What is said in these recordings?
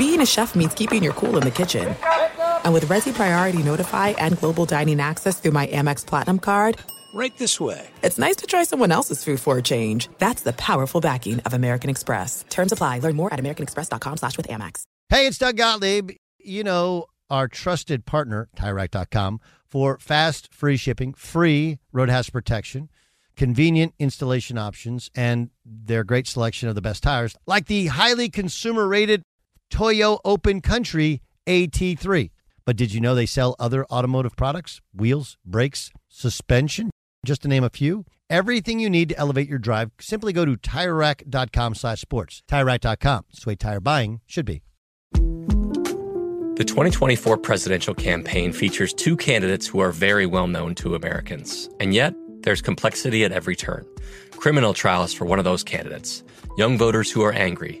being a chef means keeping your cool in the kitchen. And with Resi Priority Notify and Global Dining Access through my Amex Platinum card... Right this way. It's nice to try someone else's food for a change. That's the powerful backing of American Express. Terms apply. Learn more at americanexpress.com/withAmex. Hey, it's Doug Gottlieb. You know our trusted partner, TireRack.com, for fast, free shipping, free roadhouse protection, convenient installation options, and their great selection of the best tires, like the highly consumer-rated Toyo Open Country AT3. But did you know they sell other automotive products? Wheels, brakes, suspension, just to name a few. Everything you need to elevate your drive. Simply go to TireRack.com/sports. TireRack.com. That's the way tire buying should be. The 2024 presidential campaign features two candidates who are very well known to Americans. And yet, there's complexity at every turn. Criminal trials for one of those candidates. Young voters who are angry.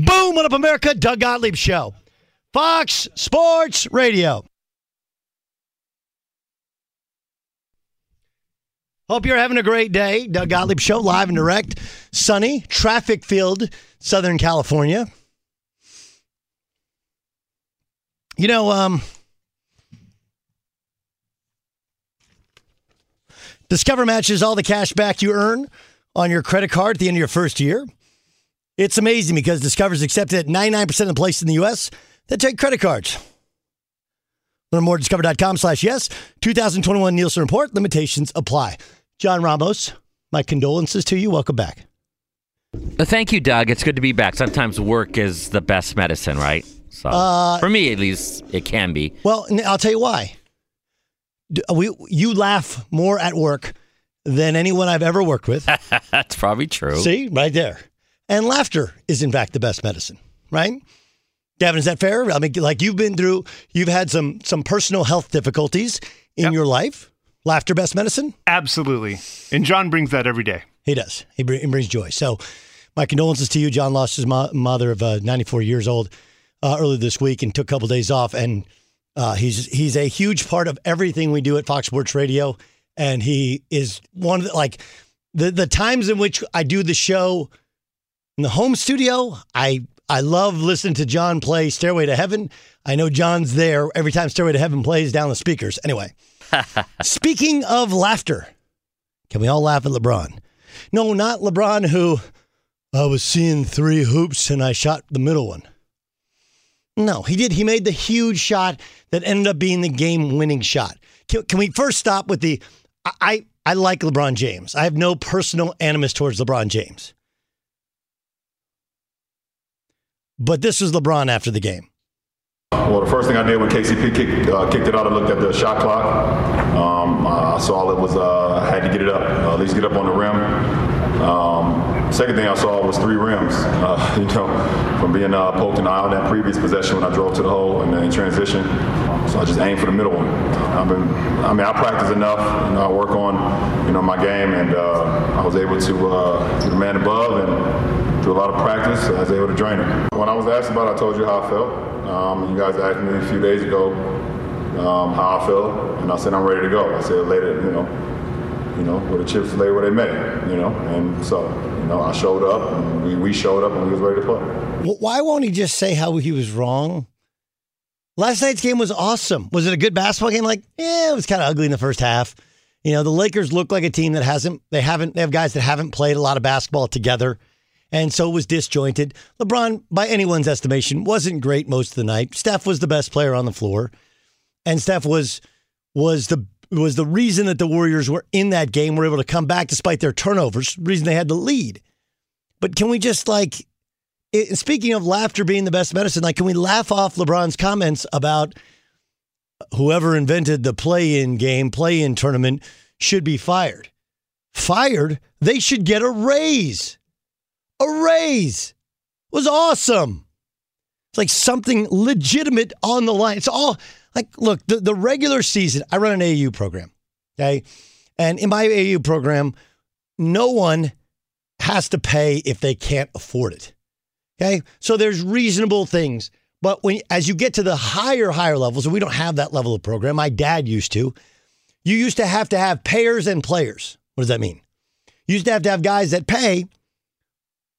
Boom! What up, America? Doug Gottlieb Show. Fox Sports Radio. Hope you're having a great day. Doug Gottlieb Show, live and direct. Sunny, traffic-filled Southern California. You know, Discover matches all the cash back you earn on your credit card at the end of your first year. It's amazing because Discover's accepted at 99% of the places in the U.S. that take credit cards. Learn more at discover.com/yes. 2021 Nielsen Report. Limitations apply. John Ramos, my condolences to you. Welcome back. Thank you, Doug. It's good to be back. Sometimes work is the best medicine, right? So for me, at least, it can be. Well, I'll tell you why. You laugh more at work than anyone I've ever worked with. That's probably true. See? Right there. And laughter is, in fact, the best medicine, right? Davin, is that fair? I mean, like you've been through, you've had some personal health difficulties in your life. Laughter, best medicine? Absolutely. And John brings that every day. He does. He brings joy. So my condolences to you. John lost his mother of 94 years old earlier this week and took a couple of days off. And he's a huge part of everything we do at Fox Sports Radio. And he is one of the, like, the times in which I do the show in the home studio, I love listening to John play Stairway to Heaven. I know John's there every time Stairway to Heaven plays down the speakers. Anyway, speaking of laughter, can we all laugh at LeBron? No, not LeBron who I was seeing three hoops and I shot the middle one. No, he did. He made the huge shot that ended up being the game-winning shot. Can we first stop with the, I like LeBron James. I have no personal animus towards LeBron James. But this was LeBron after the game. Well, the first thing I did when KCP kicked it out, I looked at the shot clock. I saw it was I had to get it up, at least get up on the rim. Second thing I saw was three rims, from being poked in the eye on that previous possession when I drove to the hole and then in transition. So I just aimed for the middle one. I practice enough, I work on, my game, and I was able to the man above and through a lot of practice, I was able to drain it. When I was asked about it, I told you how I felt. You guys asked me a few days ago how I felt, and I said I'm ready to go. I said later, where the chips lay where they may, and so, I showed up, and we showed up, and we was ready to play. Why won't he just say how he was wrong? Last night's game was awesome. Was it a good basketball game? It was kind of ugly in the first half. The Lakers look like a team that they have guys that haven't played a lot of basketball together. And so it was disjointed. LeBron, by anyone's estimation, wasn't great most of the night. Steph was the best player on the floor. And Steph was the reason that the Warriors were in that game, were able to come back despite their turnovers, the reason they had the lead. But can we just, speaking of laughter being the best medicine, can we laugh off LeBron's comments about whoever invented the play-in tournament should be fired? Fired? They should get a raise. A raise was awesome. It's something legitimate on the line. It's all look, the regular season, I run an AU program, okay? And in my AU program, no one has to pay if they can't afford it, okay? So there's reasonable things. But as you get to the higher levels, and we don't have that level of program. My dad used to. You used to have payers and players. What does that mean? You used to have guys that pay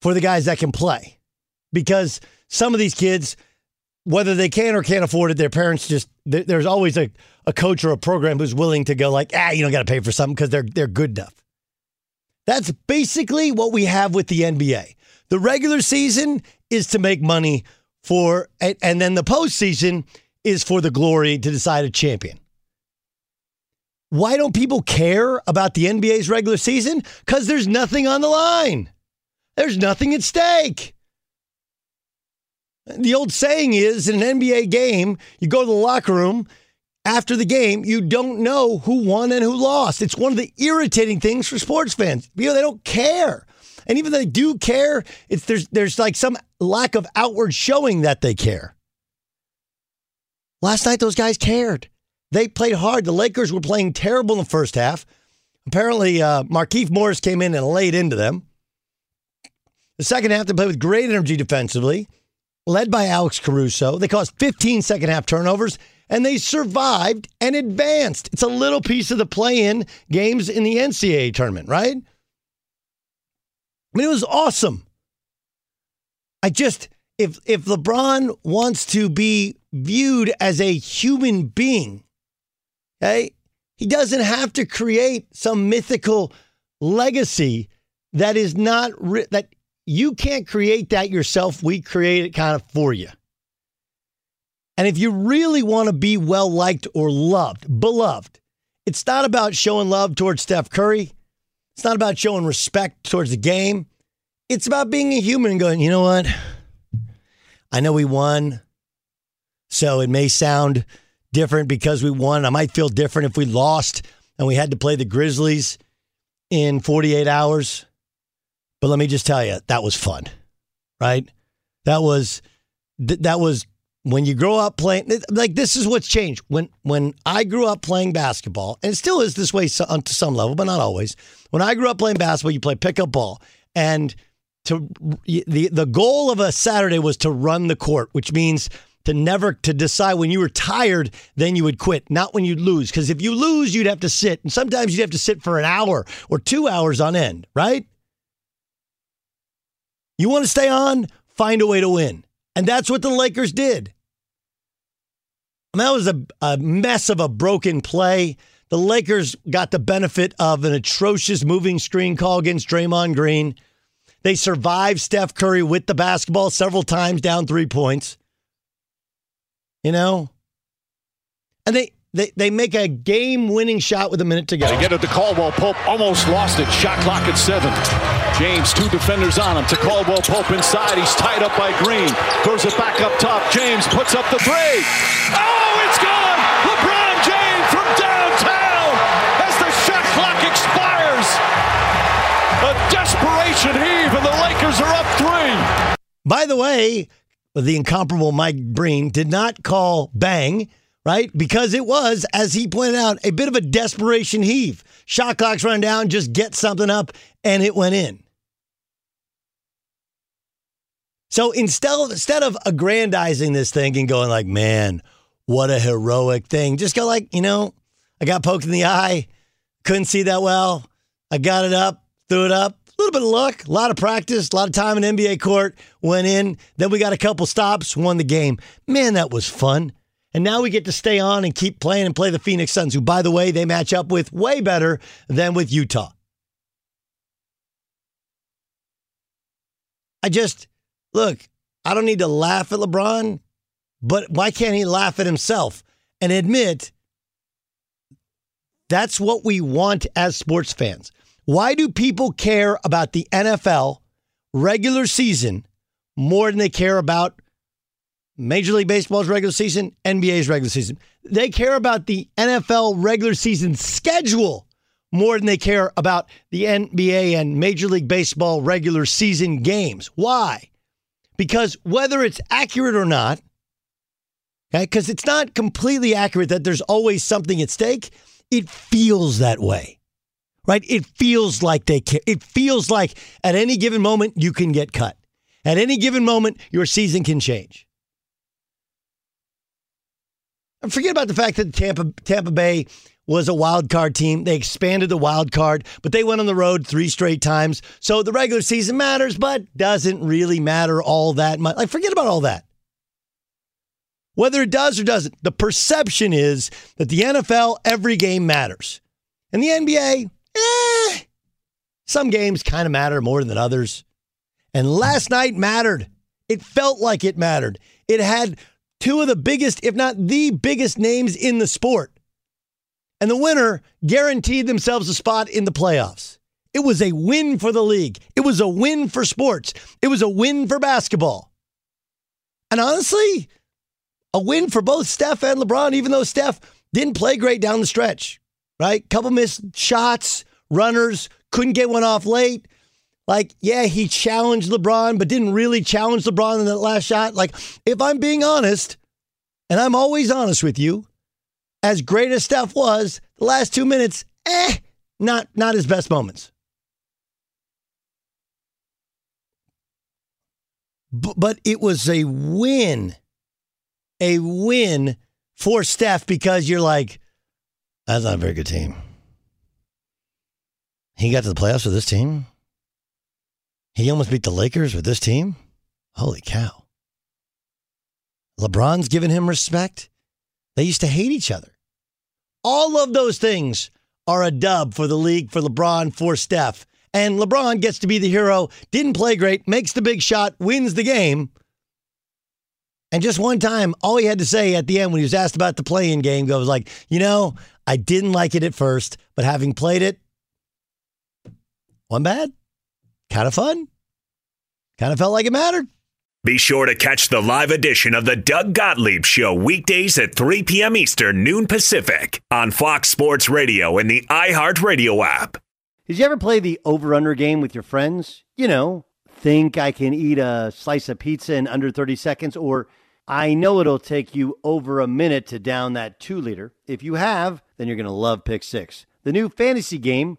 for the guys that can play. Because some of these kids, whether they can or can't afford it, their parents there's always a coach or a program who's willing to go you don't got to pay for something because they're good enough. That's basically what we have with the NBA. The regular season is to make money and then the postseason is for the glory to decide a champion. Why don't people care about the NBA's regular season? Because there's nothing on the line. There's nothing at stake. The old saying is, in an NBA game, you go to the locker room after the game, you don't know who won and who lost. It's one of the irritating things for sports fans. They don't care. And even if they do care, there's some lack of outward showing that they care. Last night, those guys cared. They played hard. The Lakers were playing terrible in the first half. Apparently, Markieff Morris came in and laid into them. The second half, they played with great energy defensively, led by Alex Caruso. They caused 15 second-half turnovers, and they survived and advanced. It's a little piece of the play-in games in the NCAA tournament, right? It was awesome. If LeBron wants to be viewed as a human being, okay, he doesn't have to create some mythical legacy that is not that. You can't create that yourself. We create it kind of for you. And if you really want to be well-liked or beloved, it's not about showing love towards Steph Curry. It's not about showing respect towards the game. It's about being a human and going, you know what? I know we won, so it may sound different because we won. I might feel different if we lost and we had to play the Grizzlies in 48 hours. But let me just tell you, that was fun, right? That was when you grow up playing. This is what's changed. When I grew up playing basketball, and it still is this way to some level, but not always. When I grew up playing basketball, you play pickup ball, and the goal of a Saturday was to run the court, which means to decide when you were tired, then you would quit, not when you'd lose. Because if you lose, you'd have to sit, and sometimes you'd have to sit for an hour or 2 hours on end, right? You want to stay on? Find a way to win. And that's what the Lakers did. And that was a mess of a broken play. The Lakers got the benefit of an atrocious moving screen call against Draymond Green. They survived Steph Curry with the basketball several times down 3 points. you know? And they make a game-winning shot with a minute to go. They get it to Caldwell Pope. Almost lost it. Shot clock at 7. James, two defenders on him. To Caldwell Pope inside. He's tied up by Green. Throws it back up top. James puts up the three. Oh, it's gone! LeBron James from downtown as the shot clock expires. A desperation heave, and the Lakers are up 3. By the way, the incomparable Mike Breen did not call bang, right? Because it was, as he pointed out, a bit of a desperation heave. Shot clock's run down, just get something up, and it went in. So instead of aggrandizing this thing and going like, man, what a heroic thing, just go like, you know, I got poked in the eye, couldn't see that well, I got it up, threw it up. A little bit of luck, a lot of practice, a lot of time in NBA court, went in. Then we got a couple stops, won the game. Man, that was fun. And now we get to stay on and keep playing and play the Phoenix Suns, who, by the way, they match up with way better than with Utah. I don't need to laugh at LeBron, but why can't he laugh at himself and admit that's what we want as sports fans? Why do people care about the NFL regular season more than they care about Major League Baseball's regular season, NBA's regular season? They care about the NFL regular season schedule more than they care about the NBA and Major League Baseball regular season games. Why? Because whether it's accurate or not, okay, because it's not completely accurate that there's always something at stake, it feels that way. Right? It feels like they care. It feels like at any given moment you can get cut. At any given moment, your season can change. And forget about the fact that Tampa Bay was a wild card team. They expanded the wild card, but they went on the road 3 straight times. So the regular season matters, but doesn't really matter all that much. Like, forget about all that. Whether it does or doesn't, the perception is that the NFL, every game matters. And the NBA, some games kind of matter more than others. And last night mattered. It felt like it mattered. It had 2 of the biggest, if not the biggest names in the sport. And the winner guaranteed themselves a spot in the playoffs. It was a win for the league. It was a win for sports. It was a win for basketball. And honestly, a win for both Steph and LeBron, even though Steph didn't play great down the stretch. Right? Couple missed shots, runners, couldn't get one off late. Like, yeah, he challenged LeBron, but didn't really challenge LeBron in that last shot. Like, if I'm being honest, and I'm always honest with you, as great as Steph was, the last 2 minutes, not his best moments. But it was a win for Steph because you're like, that's not a very good team. He got to the playoffs with this team. He almost beat the Lakers with this team. Holy cow. LeBron's given him respect. They used to hate each other. All of those things are a dub for the league, for LeBron, for Steph. And LeBron gets to be the hero, didn't play great, makes the big shot, wins the game. And just one time, all he had to say at the end when he was asked about the play-in game goes like, you know, I didn't like it at first, but having played it, wasn't bad, kind of fun, kind of felt like it mattered. Be sure to catch the live edition of the Doug Gottlieb Show weekdays at 3 p.m. Eastern, noon Pacific on Fox Sports Radio and the iHeartRadio app. Did you ever play the over-under game with your friends? You know, think I can eat a slice of pizza in under 30 seconds, or I know it'll take you over a minute to down that 2-liter. If you have, then you're going to love Pick 6, the new fantasy game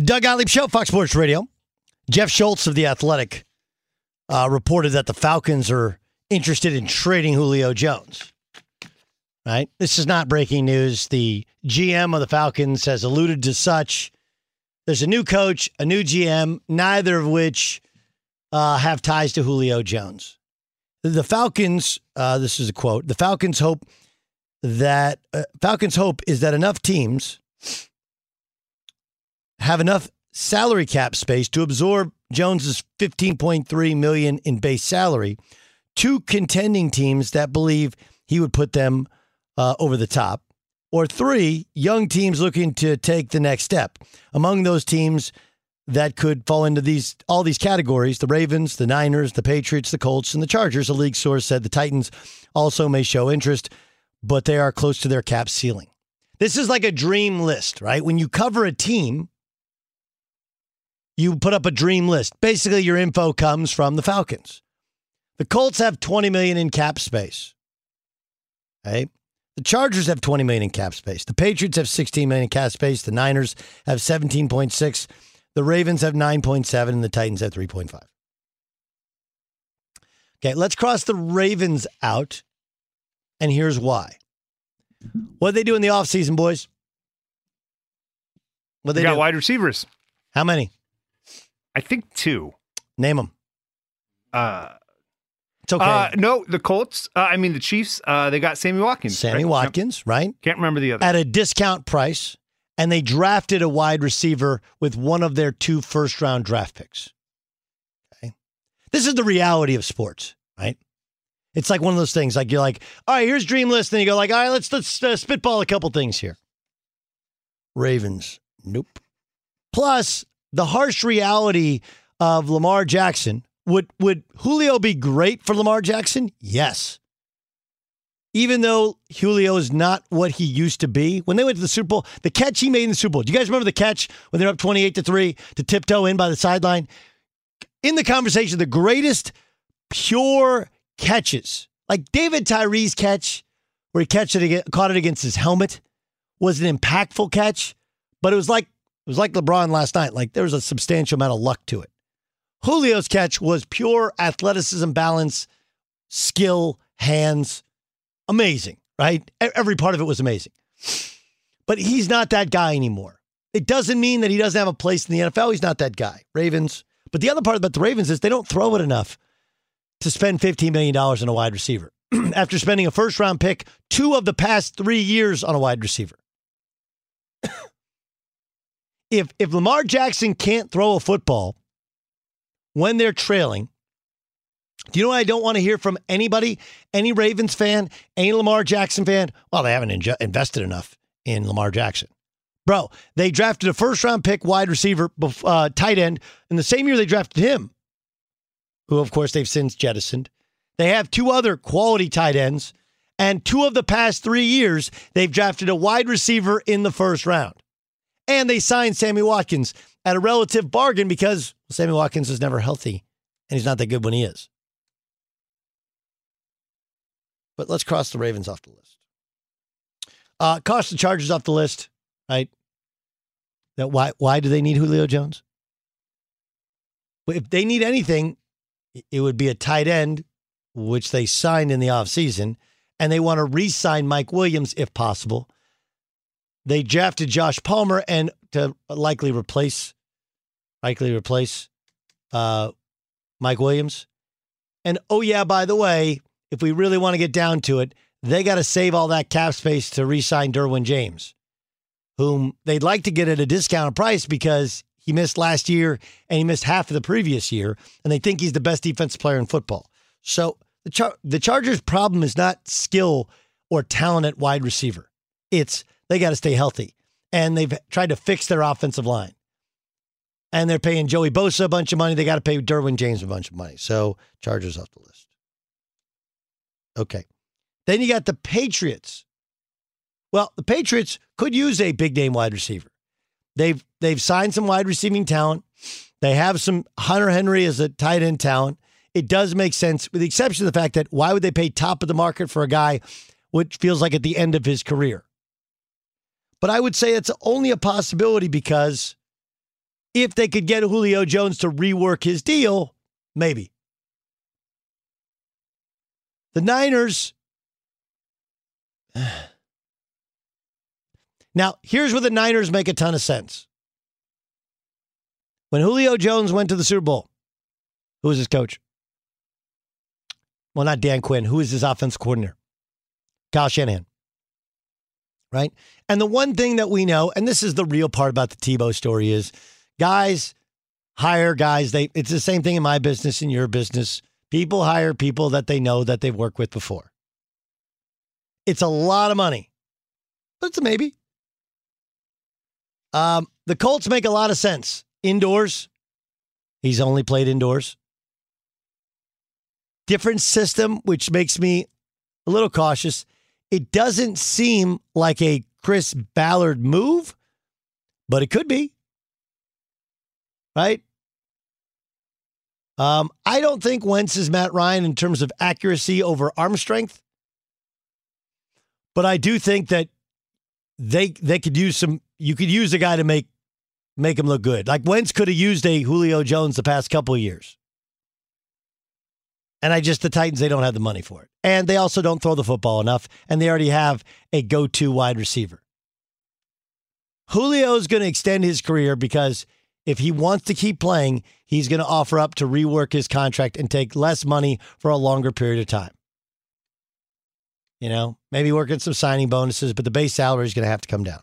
Doug Gottlieb Show, Fox Sports Radio. Jeff Schultz of The Athletic reported that the Falcons are interested in trading Julio Jones. Right? This is not breaking news. The GM of the Falcons has alluded to such. There's a new coach, a new GM, neither of which have ties to Julio Jones. The Falcons, this is a quote, the Falcons hope that, enough teams have enough salary cap space to absorb Jones's $15.3 million in base salary to contending teams that believe he would put them over the top, or three, young teams looking to take the next step. Among those teams that could fall into these all these categories, the Ravens, the Niners, the Patriots, the Colts, and the Chargers, a league source said the Titans also may show interest, but they are close to their cap ceiling. This is like a dream list, right? When you cover a team, you put up a dream list. Basically, your info comes from the Falcons. The Colts have $20 million in cap space. Okay? The Chargers have $20 million in cap space. The Patriots have $16 million in cap space. The Niners have $17.6. The Ravens have $9.7, and the Titans have $3.5. Okay, let's cross the Ravens out, and here's why. What they do in the offseason, boys? What they got? Wide receivers. How many? I think two. Name them. It's okay. No, the Colts. I mean, the Chiefs. They got Sammy Watkins. Sammy Watkins, right? Can't remember the other. At a discount price, and they drafted a wide receiver with one of their two first-round draft picks. Okay, this is the reality of sports, right? It's like one of those things. Like you're like, all right, here's dream list, and you go like, all right, let's spitball a couple things here. Ravens, nope. Plus, the harsh reality of Lamar Jackson. Would Julio be great for Lamar Jackson? Yes. Even though Julio is not what he used to be, when they went to the Super Bowl, the catch he made in the Super Bowl. Do you guys remember the catch when they're up 28-3 to tiptoe in by the sideline? In the conversation, the greatest pure catches, like David Tyree's catch, where he caught it against his helmet, was an impactful catch, but it was like LeBron last night. Like there was a substantial amount of luck to it. Julio's catch was pure athleticism, balance, skill, hands. Amazing, right? Every part of it was amazing. But he's not that guy anymore. It doesn't mean that he doesn't have a place in the NFL. He's not that guy. Ravens. But the other part about the Ravens is they don't throw it enough to spend $15 million on a wide receiver. After spending a first-round pick 2 of the past 3 years on a wide receiver. If Lamar Jackson can't throw a football when they're trailing, do you know what I don't want to hear from anybody, any Ravens fan, any Lamar Jackson fan? Well, they haven't invested enough in Lamar Jackson. Bro, they drafted a first-round pick wide receiver, tight end, in the same year they drafted him, who, of course, they've since jettisoned. They have 2 other quality tight ends, and 2 of the past 3 years, they've drafted a wide receiver in the first round. And they signed Sammy Watkins at a relative bargain because Sammy Watkins is never healthy, and he's not that good when he is. But let's cross the Ravens off the list. Cross the Chargers off the list, right? That why do they need Julio Jones? If they need anything, it would be a tight end, which they signed in the offseason, and they want to re-sign Mike Williams if possible. They drafted Josh Palmer and to likely replace Mike Williams. And, oh, yeah, by the way, if we really want to get down to it, they got to save all that cap space to re-sign Derwin James, whom they'd like to get at a discounted price because he missed last year and he missed half of the previous year, and they think he's the best defensive player in football. So the Chargers' problem is not skill or talent at wide receiver. It's they got to stay healthy, and they've tried to fix their offensive line. And they're paying Joey Bosa a bunch of money. They got to pay Derwin James a bunch of money. So Chargers off the list. Okay. Then you got the Patriots. Well, the Patriots could use a big-name wide receiver. They've signed some wide receiving talent. They have some Hunter Henry as a tight end talent. It does make sense, with the exception of the fact that why would they pay top of the market for a guy which feels like at the end of his career? But I would say it's only a possibility because if they could get Julio Jones to rework his deal, maybe. The Niners. Now, here's where the Niners make a ton of sense. When Julio Jones went to the Super Bowl, who was his coach? Well, not Dan Quinn. Who was his offensive coordinator? Kyle Shanahan. Right? And the one thing that we know, and this is the real part about the Tebow story, is guys hire guys. It's the same thing in my business, in your business. People hire people that they know that they've worked with before. It's a lot of money. But it's a maybe. The Colts make a lot of sense. Indoors. He's only played indoors. Different system, which makes me a little cautious. It doesn't seem like a Chris Ballard move, but it could be. Right? I don't think Wentz is Matt Ryan in terms of accuracy over arm strength. But I do think that they could use some. You could use a guy to make him look good. Like Wentz could have used a Julio Jones the past couple of years. And the Titans, they don't have the money for it. And they also don't throw the football enough. And they already have a go-to wide receiver. Julio's going to extend his career because if he wants to keep playing, he's going to offer up to rework his contract and take less money for a longer period of time. You know, maybe working some signing bonuses, but the base salary is going to have to come down.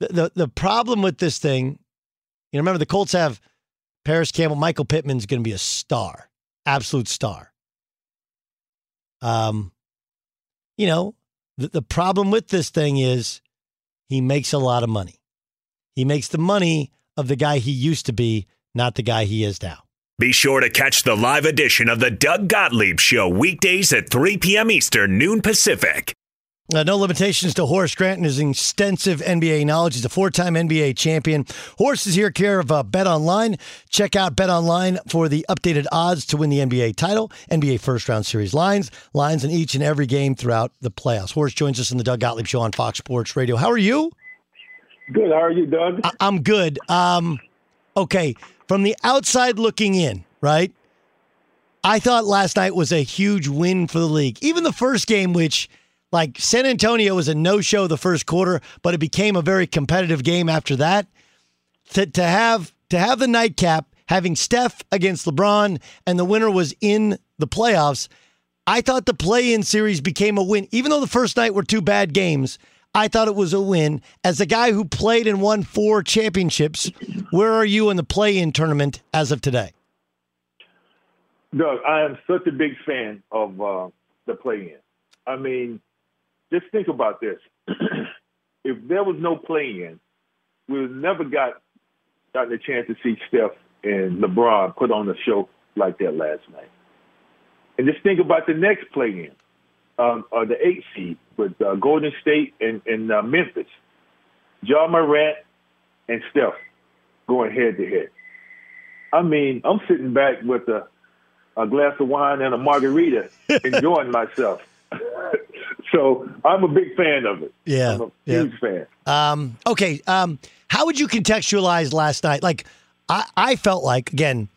The problem with this thing, you know, remember the Colts have Paris Campbell. Michael Pittman's going to be a star, absolute star. You know, the problem with this thing is he makes a lot of money. He makes the money of the guy he used to be, not the guy he is now. Be sure to catch the live edition of the Doug Gottlieb Show weekdays at 3 p.m. Eastern, noon Pacific. No limitations to Horace Grant and his extensive NBA knowledge. He's a four-time NBA champion. Horace is here, care of Bet Online. Check out Bet Online for the updated odds to win the NBA title, NBA first-round series lines in each and every game throughout the playoffs. Horace joins us in the Doug Gottlieb Show on Fox Sports Radio. How are you? Good. How are you, Doug? I'm good. Okay. From the outside looking in, right? I thought last night was a huge win for the league. Even the first game, which... like San Antonio was a no-show the first quarter, but it became a very competitive game after that. To have the nightcap, having Steph against LeBron, and the winner was in the playoffs, I thought the play-in series became a win. Even though the first night were two bad games, I thought it was a win. As a guy who played and won 4 championships, where are you in the play-in tournament as of today? Doug, I am such a big fan of the play-in. I mean... just think about this. If there was no play-in, we would never gotten a chance to see Steph and LeBron put on a show like that last night. And just think about the next play-in, or the 8th seed with Golden State and Memphis. John Morant and Steph going head-to-head. I mean, I'm sitting back with a glass of wine and a margarita enjoying myself. So I'm a big fan of it. Yeah, I'm a huge fan. Okay, how would you contextualize last night? Like, I felt like, again,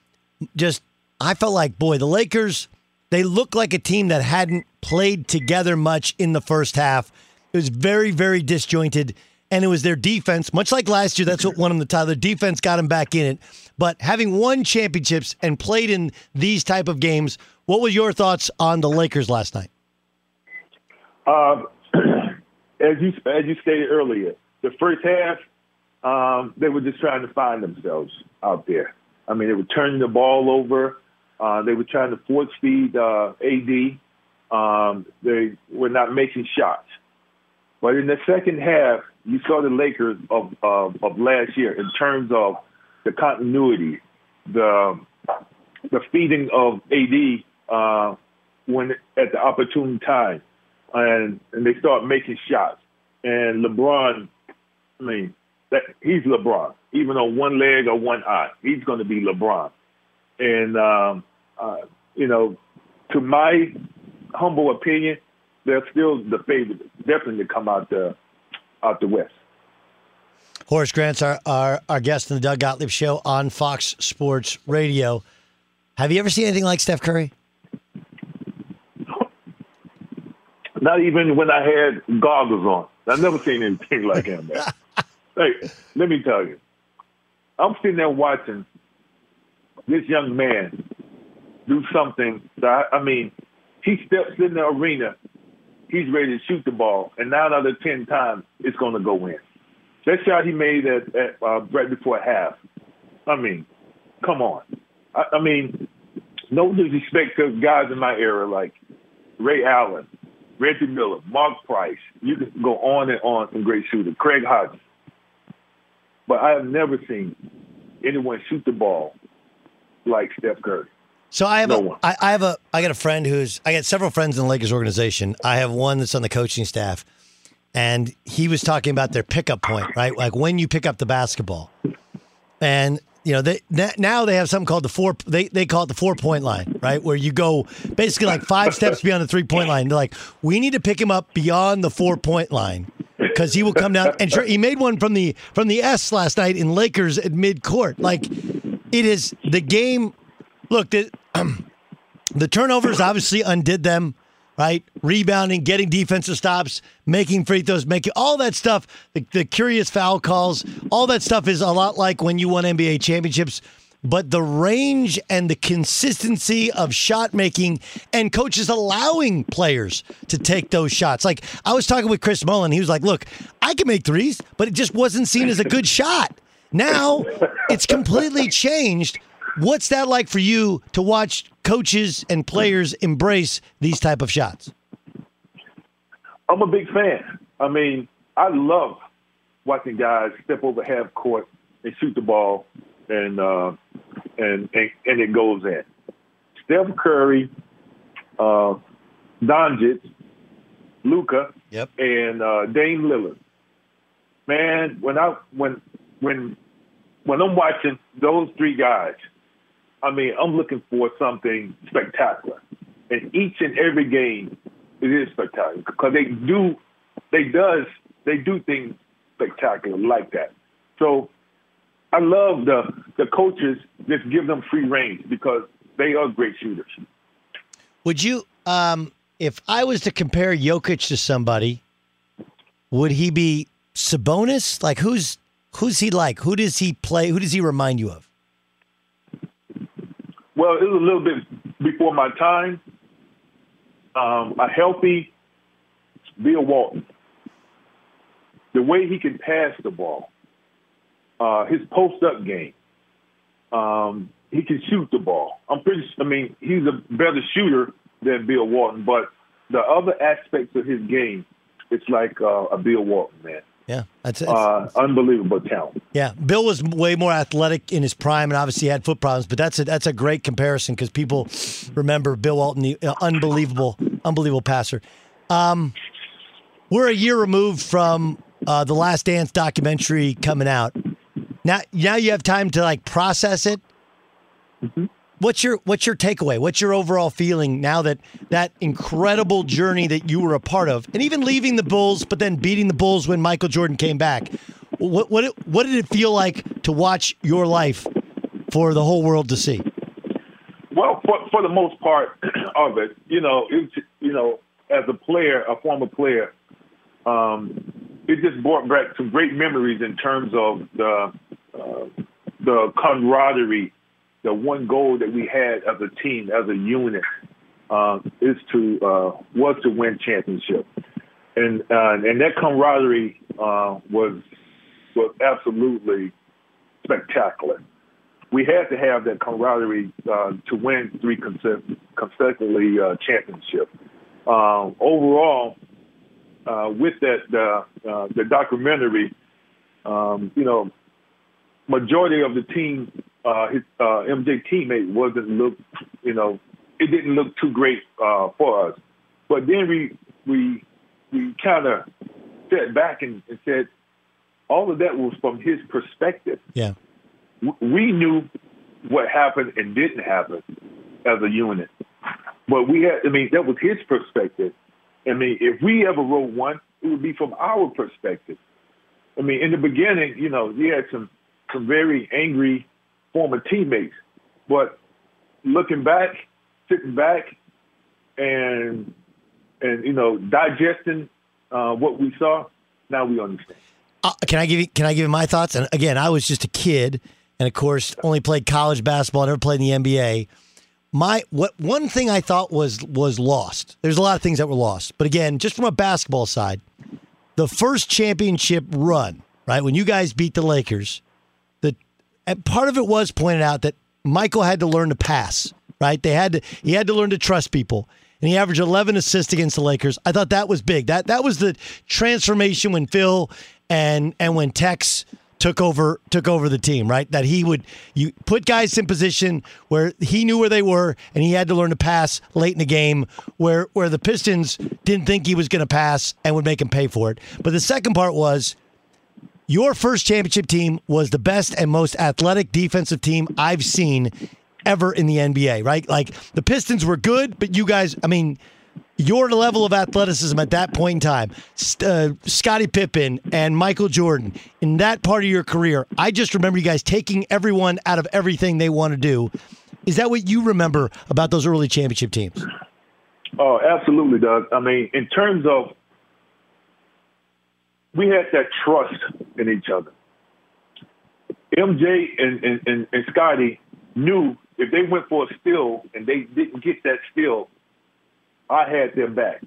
boy, the Lakers, they looked like a team that hadn't played together much in the first half. It was very, very disjointed, and it was their defense. Much like last year, that's what won them the title. Their defense got them back in it. But having won championships and played in these type of games, what were your thoughts on the Lakers last night? As you stated earlier, the first half, they were just trying to find themselves out there. I mean, they were turning the ball over. They were trying to force feed AD. They were not making shots. But in the second half, you saw the Lakers of last year in terms of the continuity, the feeding of AD when at the opportune time. And they start making shots. And LeBron, I mean, he's LeBron. Even on one leg or one eye, he's going to be LeBron. And, you know, to my humble opinion, they're still the favorite, definitely, to come out the West. Horace Grant's our guest in the Doug Gottlieb Show on Fox Sports Radio. Have you ever seen anything like Steph Curry? Not even when I had goggles on. I've never seen anything like him, man. Hey, let me tell you. I'm sitting there watching this young man do something that, I mean, he steps in the arena, he's ready to shoot the ball, and 9 out of 10 times it's going to go in. That shot he made at right before half, I mean, come on. I mean, no disrespect to guys in my era like Ray Allen, Reggie Miller, Mark Price. You can go on and on, some great shooters. Craig Hodges. But I have never seen anyone shoot the ball like Steph Curry. So I got several friends in the Lakers organization. I have one that's on the coaching staff, and he was talking about their pickup point, right? Like when you pick up the basketball. And you know, now they have something called they call it the 4-point line, right? Where you go basically like 5 steps beyond the 3-point line. They're like, we need to pick him up beyond the 4-point line because he will come down. And sure, he made one from the S last night in Lakers at midcourt. Like, It is the game. Look, the turnovers obviously undid them, right? Rebounding, getting defensive stops, making free throws, making all that stuff, the curious foul calls, all that stuff is a lot like when you won NBA championships. But the range and the consistency of shot making and coaches allowing players to take those shots. Like, I was talking with Chris Mullen. He was like, look, I can make threes, but it just wasn't seen as a good shot. Now it's completely changed. What's that like for you to watch coaches and players embrace these type of shots? I'm a big fan. I mean, I love watching guys step over half court and shoot the ball, and it goes in. Steph Curry, Doncic, Luka, yep, and Dame Lillard. Man, when I'm watching those three guys, I mean, I'm looking for something spectacular. And each and every game, it is spectacular because they do things spectacular like that. So I love the coaches that give them free range because they are great shooters. Would you, if I was to compare Jokic to somebody, would he be Sabonis? Like, who's he like? Who does he play? Who does he remind you of? Well, it was a little bit before my time. A healthy Bill Walton. The way he can pass the ball. His post-up game, he can shoot the ball. He's a better shooter than Bill Walton, but the other aspects of his game, it's like a Bill Walton, man. Yeah, that's it. Unbelievable talent. Yeah, Bill was way more athletic in his prime and obviously had foot problems, but that's a great comparison because people remember Bill Walton, the unbelievable passer. We're a year removed from the Last Dance documentary coming out. Now you have time to like process it. Mm-hmm. What's your takeaway? What's your overall feeling now that incredible journey that you were a part of, and even leaving the Bulls, but then beating the Bulls when Michael Jordan came back? What did it feel like to watch your life for the whole world to see? Well, for the most part of it, as a player, a former player, it just brought back some great memories in terms of the camaraderie. The one goal that we had as a team, as a unit, was to win championship, and that camaraderie was absolutely spectacular. We had to have that camaraderie to win three consecutively championship. Overall. With that the documentary, majority of the team, his MJ teammate it didn't look too great for us. But then we kind of sat back and said, all of that was from his perspective. Yeah, we knew what happened and didn't happen as a unit, but that was his perspective. If we ever wrote one, it would be from our perspective. In the beginning, we had some very angry former teammates. But looking back, sitting back, and digesting what we saw, now we understand. Can I give you my thoughts? And again, I was just a kid, and of course, only played college basketball, never played in the NBA. One thing I thought was lost. There's a lot of things that were lost. But again, just from a basketball side, the first championship run, right, when you guys beat the Lakers, and part of it was pointed out that Michael had to learn to pass, right? He had to learn to trust people. And he averaged 11 assists against the Lakers. I thought that was big. That was the transformation when Phil and when Tex took over the team, right? That you put guys in position where he knew where they were, and he had to learn to pass late in the game where the Pistons didn't think he was going to pass and would make him pay for it. But the second part was your first championship team was the best and most athletic defensive team I've seen ever in the NBA, right? Like the Pistons were good, but you guys, your level of athleticism at that point in time, Scottie Pippen and Michael Jordan, in that part of your career, I just remember you guys taking everyone out of everything they want to do. Is that what you remember about those early championship teams? Oh, absolutely, Doug. I mean, in terms of, we had that trust in each other. MJ and Scottie knew if they went for a steal and they didn't get that steal, I had their back.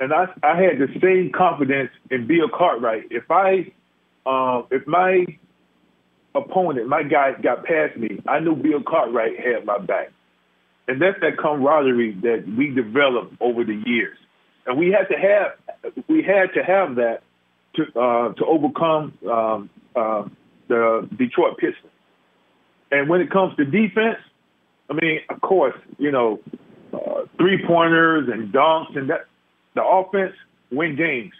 And I had the same confidence in Bill Cartwright. If my opponent, my guys got past me, I knew Bill Cartwright had my back. And that's that camaraderie that we developed over the years. And we had to have that to overcome the Detroit Pistons. And when it comes to defense, I mean, of course, you know, three-pointers and dunks and that, the offense win games,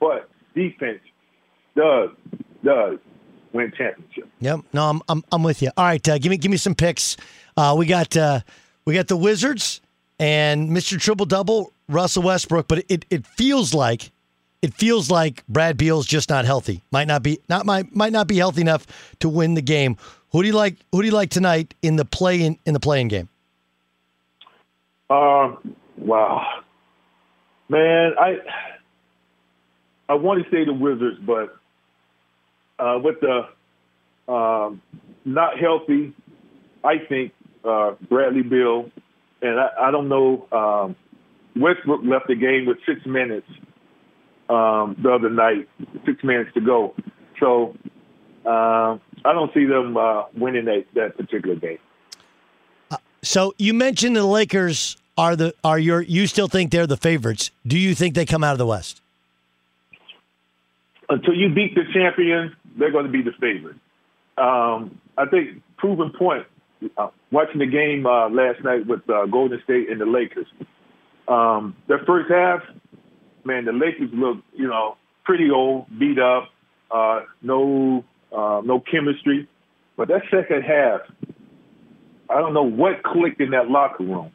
but defense does win championships. Yep. No, I'm with you. All right, give me some picks. We got the Wizards and Mr. Triple Double Russell Westbrook, but it feels like Brad Beal's just not healthy. Might not be healthy enough to win the game. Who do you like tonight in the play-in game? Wow, man, I want to say the Wizards, but with the not healthy, I think Bradley Beal, and I don't know, Westbrook left the game with 6 minutes the other night, 6 minutes to go, so I don't see them winning that particular game. So you mentioned the Lakers. You still think they're the favorites? Do you think they come out of the West? Until you beat the champion, they're going to be the favorite. I think proven point. Watching the game last night with Golden State and the Lakers, their first half, man, the Lakers looked, you know, pretty old, beat up, no chemistry. But that second half, I don't know what clicked in that locker room.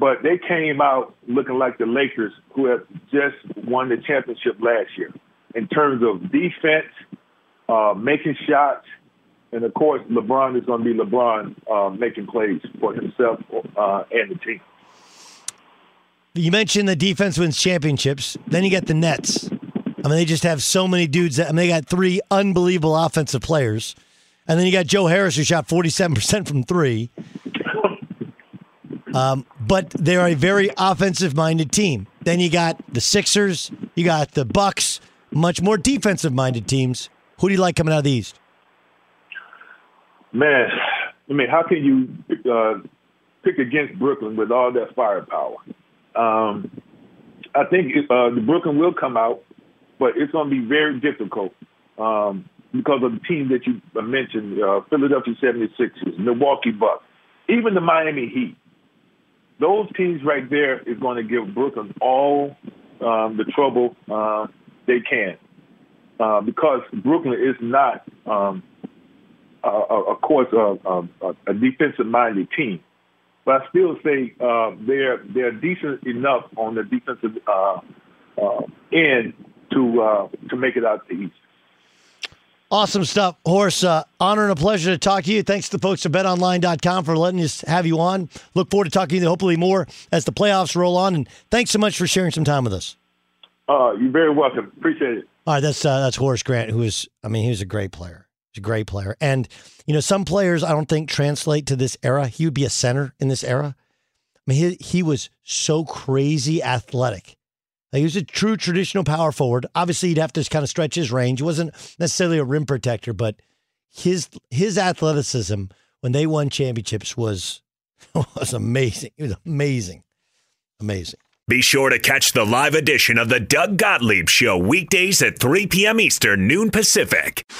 But they came out looking like the Lakers, who have just won the championship last year in terms of defense, making shots, and, of course, LeBron is going to be LeBron, making plays for himself and the team. You mentioned the defense wins championships. Then you get the Nets. I mean, they just have so many dudes. They got three unbelievable offensive players. And then you got Joe Harris, who shot 47% from three. But they're a very offensive-minded team. Then you got the Sixers, you got the Bucks, much more defensive-minded teams. Who do you like coming out of the East? Man, I mean, how can you pick against Brooklyn with all that firepower? I think the Brooklyn will come out, but it's going to be very difficult because of the team that you mentioned, Philadelphia 76ers, Milwaukee Bucks, even the Miami Heat. Those teams right there is going to give Brooklyn all the trouble they can because Brooklyn is not, of course, a defensive-minded team. But I still say they're decent enough on the defensive end to make it out to the East. Awesome stuff, Horace. Honor and a pleasure to talk to you. Thanks to the folks at BetOnline.com for letting us have you on. Look forward to talking to you hopefully more as the playoffs roll on. And thanks so much for sharing some time with us. You're very welcome. Appreciate it. All right, that's Horace Grant, he was a great player. He's a great player. And, you know, some players I don't think translate to this era. He would be a center in this era. I mean, he was so crazy athletic. He was a true traditional power forward. Obviously, he'd have to kind of stretch his range. He wasn't necessarily a rim protector, but his athleticism when they won championships was amazing. It was amazing. Amazing. Be sure to catch the live edition of the Doug Gottlieb Show weekdays at 3 p.m. Eastern, noon Pacific.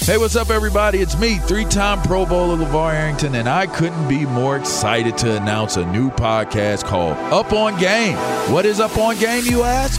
Hey, what's up, everybody? It's me, three-time Pro Bowler LeVar Arrington, and I couldn't be more excited to announce a new podcast called Up On Game. What is Up On Game, you ask?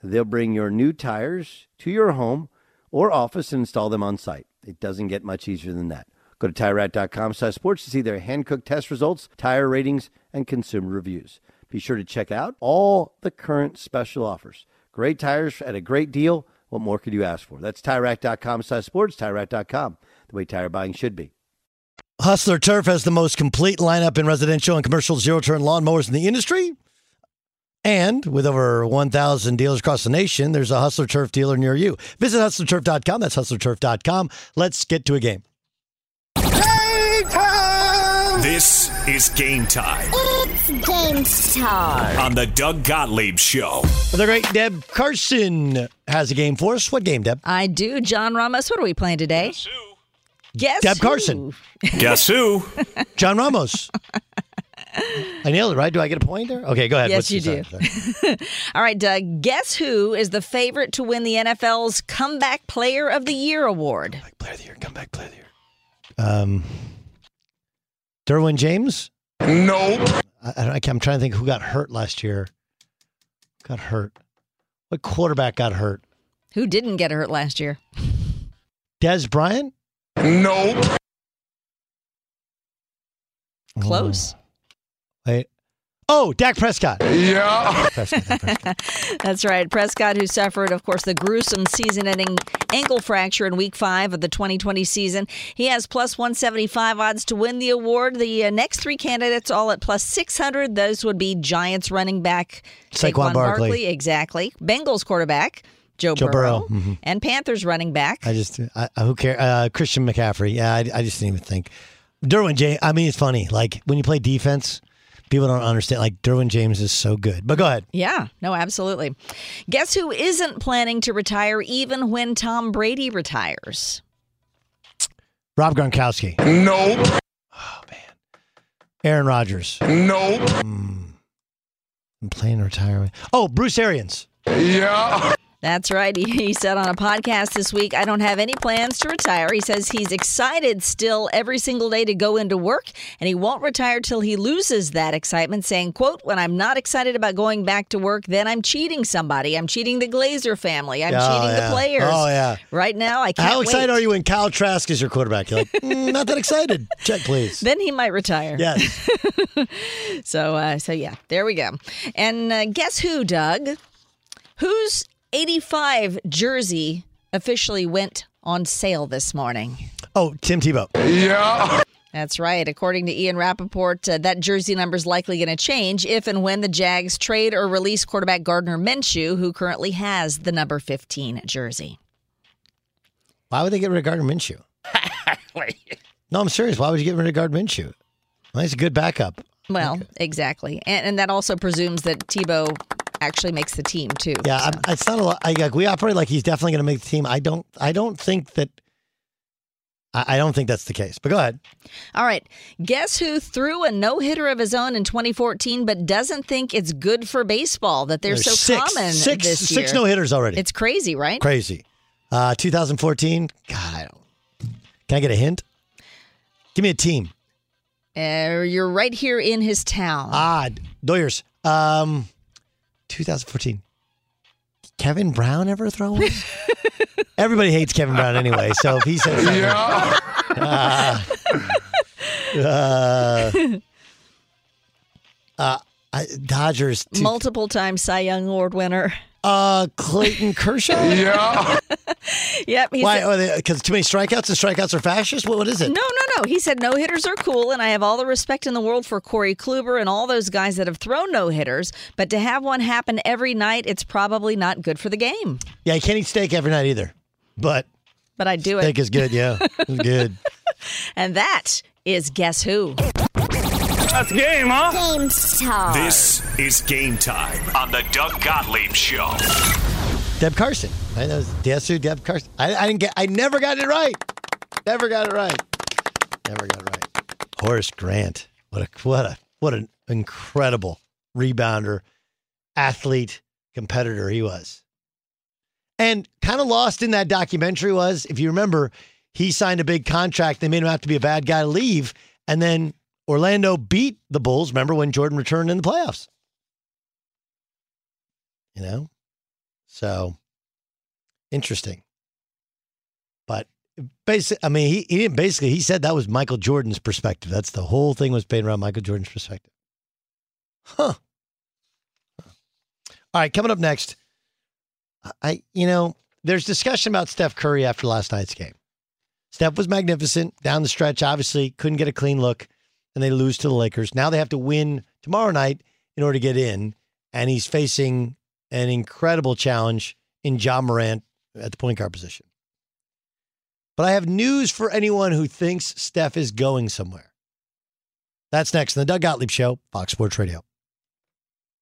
They'll bring your new tires to your home or office and install them on site. It doesn't get much easier than that. Go to TireRack.com/sports to see their hand-cooked test results, tire ratings, and consumer reviews. Be sure to check out all the current special offers. Great tires at a great deal. What more could you ask for? That's TireRack.com/sports, TireRack.com, the way tire buying should be. Hustler Turf has the most complete lineup in residential and commercial zero-turn lawnmowers in the industry. And with over 1,000 dealers across the nation, there's a Hustler Turf dealer near you. Visit HustlerTurf.com. That's HustlerTurf.com. Let's get to a game. Game time! This is Game Time. It's Game Time. On the Doug Gottlieb Show. The great Deb Carson has a game for us. What game, Deb? I do. John Ramos, what are we playing today? Guess who? Guess Deb who? Carson. Guess who? John Ramos. I nailed it, right? Do I get a point there? Okay, go ahead. Yes, you do. All right, Doug, guess who is the favorite to win the NFL's Comeback Player of the Year award? Comeback Player of the Year, Comeback Player of the Year. Derwin James? Nope. I'm trying to think who got hurt last year. Got hurt. What quarterback got hurt? Who didn't get hurt last year? Dez Bryant? Nope. Close. Wait. Oh, Dak Prescott. Yeah. Prescott. That's right. Prescott, who suffered, of course, the gruesome season-ending ankle fracture in Week 5 of the 2020 season. He has plus 175 odds to win the award. The next three candidates all at plus 600. Those would be Giants running back Saquon Barkley. Exactly. Bengals quarterback Joe Burrow. Mm-hmm. And Panthers running back. Who cares? Christian McCaffrey. Yeah, I just didn't even think. Derwin James, I mean, it's funny. Like, when you play defense, people don't understand. Like, Derwin James is so good. But go ahead. Yeah. No, absolutely. Guess who isn't planning to retire even when Tom Brady retires? Rob Gronkowski. Nope. Oh, man. Aaron Rodgers. Nope. I'm planning to retire. Oh, Bruce Arians. Yeah. That's right. He said on a podcast this week, I don't have any plans to retire. He says he's excited still every single day to go into work, and he won't retire till he loses that excitement, saying, quote, when I'm not excited about going back to work, then I'm cheating somebody. I'm cheating the Glazer family. I'm cheating the players. Oh, yeah. Right now, I can't wait. How excited are you when Kyle Trask is your quarterback? You're like, not that excited. Check, please. Then he might retire. Yes. So yeah, there we go. And guess who, Doug? Who's 85 jersey officially went on sale this morning? Oh, Tim Tebow. Yeah. That's right. According to Ian Rappaport, that jersey number is likely going to change if and when the Jags trade or release quarterback Gardner Minshew, who currently has the number 15 jersey. Why would they get rid of Gardner Minshew? No, I'm serious. Why would you get rid of Gardner Minshew? Well, he's a good backup. Well, okay. Exactly. And that also presumes that Tebow actually makes the team too. Yeah, so. It's not a lot. Like, we operate like he's definitely going to make the team. I don't think that's the case. But go ahead. All right. Guess who threw a no-hitter of his own in 2014, but doesn't think it's good for baseball that they're so common this year? Six no-hitters already. It's crazy, right? Crazy. 2014. God, can I get a hint? Give me a team. You're right here in his town. Doyers. 2014. Did Kevin Brown ever throw one? Everybody hates Kevin Brown anyway, so if he says something. Yeah. Dodgers. Multiple-time Cy Young Award winner. Clayton Kershaw? Yeah. Yep. Why? Because too many strikeouts and strikeouts are fascist? What is it? No. He said no-hitters are cool, and I have all the respect in the world for Corey Kluber and all those guys that have thrown no-hitters, but to have one happen every night, it's probably not good for the game. Yeah, I can't eat steak every night either, but I do it. Steak is good, yeah. It's good. And that is Guess Who. That's game, huh? Game time. This is Game Time on the Doug Gottlieb Show. Deb Carson. Right? That was DSU, Deb Carson. I never got it right. Horace Grant. What an incredible rebounder, athlete, competitor he was. And kind of lost in that documentary was, if you remember, he signed a big contract. They made him have to be a bad guy to leave, and then Orlando beat the Bulls, remember, when Jordan returned in the playoffs. You know? So, interesting. But, he said that was Michael Jordan's perspective. That's the whole thing was painted around Michael Jordan's perspective. Huh. All right, coming up next, there's discussion about Steph Curry after last night's game. Steph was magnificent down the stretch, obviously couldn't get a clean look. And they lose to the Lakers. Now they have to win tomorrow night in order to get in. And he's facing an incredible challenge in John Morant at the point guard position. But I have news for anyone who thinks Steph is going somewhere. That's next on the Doug Gottlieb Show, Fox Sports Radio.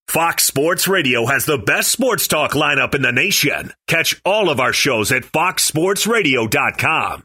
Fox Sports Radio has the best sports talk lineup in the nation. Catch all of our shows at foxsportsradio.com.